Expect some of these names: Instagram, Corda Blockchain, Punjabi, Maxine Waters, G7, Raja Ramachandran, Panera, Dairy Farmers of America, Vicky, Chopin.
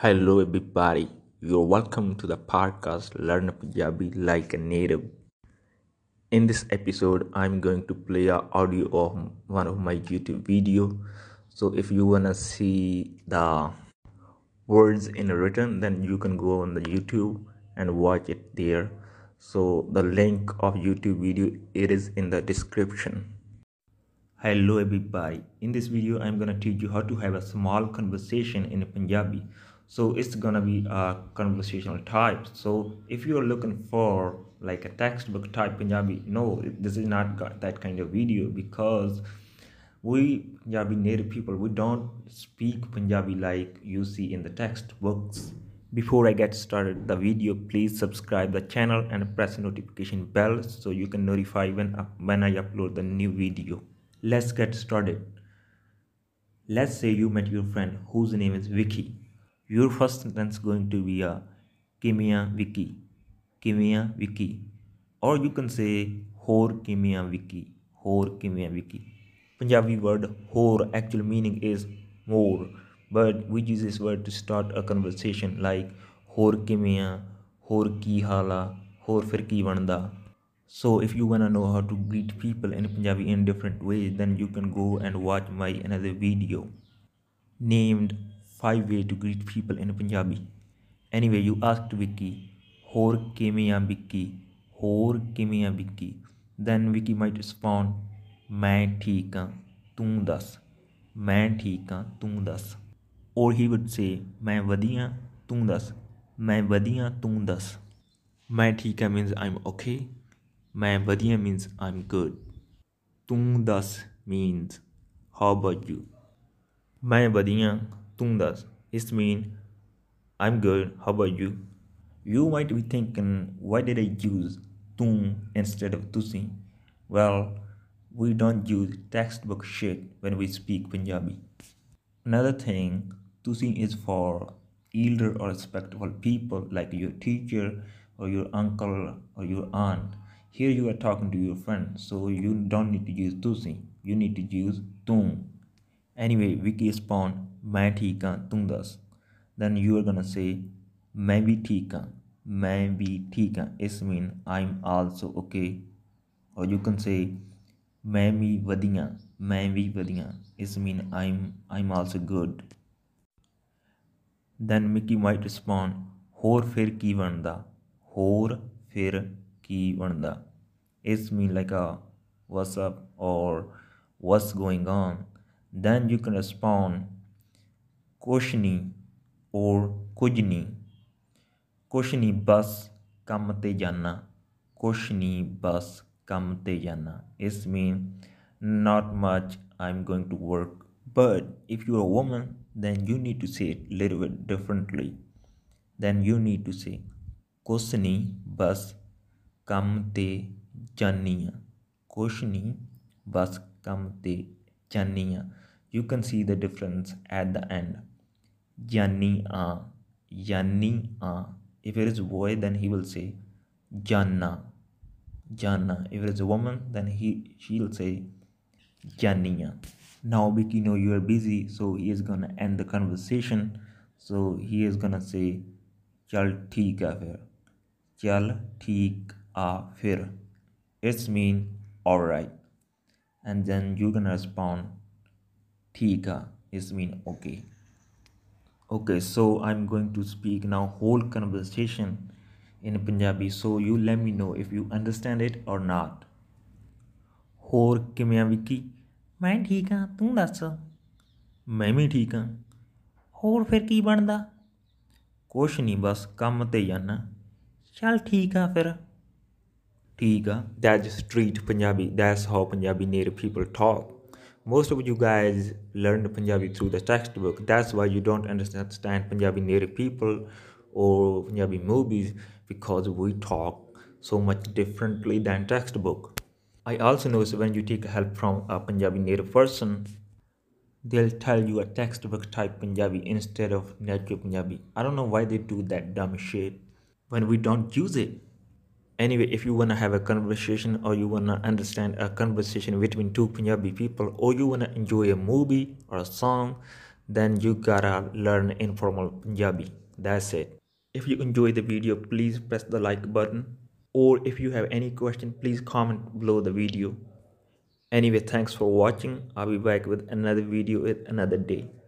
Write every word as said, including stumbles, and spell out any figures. Hello everybody, you're welcome to the podcast Learn Punjabi Like a Native. In this episode, I'm going to play an audio of one of my YouTube video. So if you wanna see the words in written, then you can go on the YouTube and watch it there. So the link of YouTube video, it is in the description. Hello everybody, in this video, I'm gonna teach you how to have a small conversation in Punjabi. So it's gonna be a conversational type. So if you're looking for like a textbook type Punjabi, no, this is not that kind of video, because we Punjabi native people, we don't speak Punjabi like you see in the textbooks. Before I get started the video, please subscribe the channel and press the notification bell so you can notify when, when I upload the new video. Let's get started. Let's say you met your friend whose name is Vicky. Your first sentence going to be a Kimia Vicky, Kimia Vicky, or you can say Hor Kimia Vicky, Hor Kimia Vicky. Punjabi word Hor actual meaning is more, but we use this word to start a conversation like Hor Kimia, Hor Ki Hala, Hor Fir Ki Vanda. So if you wanna know how to greet people in Punjabi in different ways, then you can go and watch my another video named five ways to greet people in Punjabi. Anyway, you asked Vicky, Hor Kimia Vicky, Hor Kimia Vicky. Then Vicky might respond, Main theek haan, tu das. Main theek haan, tu das. Or he would say, Main vadiya, tu das. Main vadiya, tu das. Main theek haan means I'm okay. Main vadiya means I'm good. Tu das means how about you? Main vadiya. Tundas, it means I'm good, how about you? You might be thinking, why did I use Tung instead of Tusi? Well, we don't use textbook shit when we speak Punjabi. Another thing, Tusi is for elder or respectable people like your teacher or your uncle or your aunt. Here you are talking to your friend, so you don't need to use Tusi, you need to use Tung. Anyway, Vicky responds, Main theek haan, tu das. Then you are gonna say, Main bhi theek haan, Main bhi theek haan. It means I'm also okay. Or you can say, Main bhi vadiya, Main bhi vadiya. It means I'm I'm also good. Then Mickey might respond, Hor fir ki vanda, Hor fir ki vanda. It means like a what's up or what's going on. Then you can respond Koshni or Kujni. Koshni bas kamte jana. Koshni bas kamte jana. It means not much, I'm going to work. But if you're a woman, then you need to say it a little bit differently. Then you need to say Koshni bas kamte janiya. Koshni bas kamte janiya. You can see the difference at the end. Janni a, Janni a. If it is a boy, then he will say Janna, Janna. If it is a woman, then he she'll say Janniya. Now Vicky know you are busy, so he is gonna end the conversation. So he is gonna say Chal theek a fir, Chal theek a fir. It means alright. And then you gonna respond Thika, it means okay. Okay, so I'm going to speak now whole conversation in Punjabi. So you let me know if you understand it or not. Hor Kimia Vicky? Main theek haan, tu das. Main bhi theek haan. Hor fir ki banda? Kush nahi bas kam te jana. Chal theek a fir. Theek a. That's street Punjabi. That's how Punjabi native people talk. Most of you guys learned Punjabi through the textbook. That's why you don't understand Punjabi native people or Punjabi movies, because we talk so much differently than textbook. I also notice when you take help from a Punjabi native person, they'll tell you a textbook type Punjabi instead of natural Punjabi. I don't know why they do that dumb shit when we don't use it. Anyway, if you want to have a conversation or you want to understand a conversation between two Punjabi people or you want to enjoy a movie or a song, then you gotta learn informal Punjabi. That's it. If you enjoyed the video, please press the like button, or if you have any question, please comment below the video. Anyway, thanks for watching. I'll be back with another video with another day.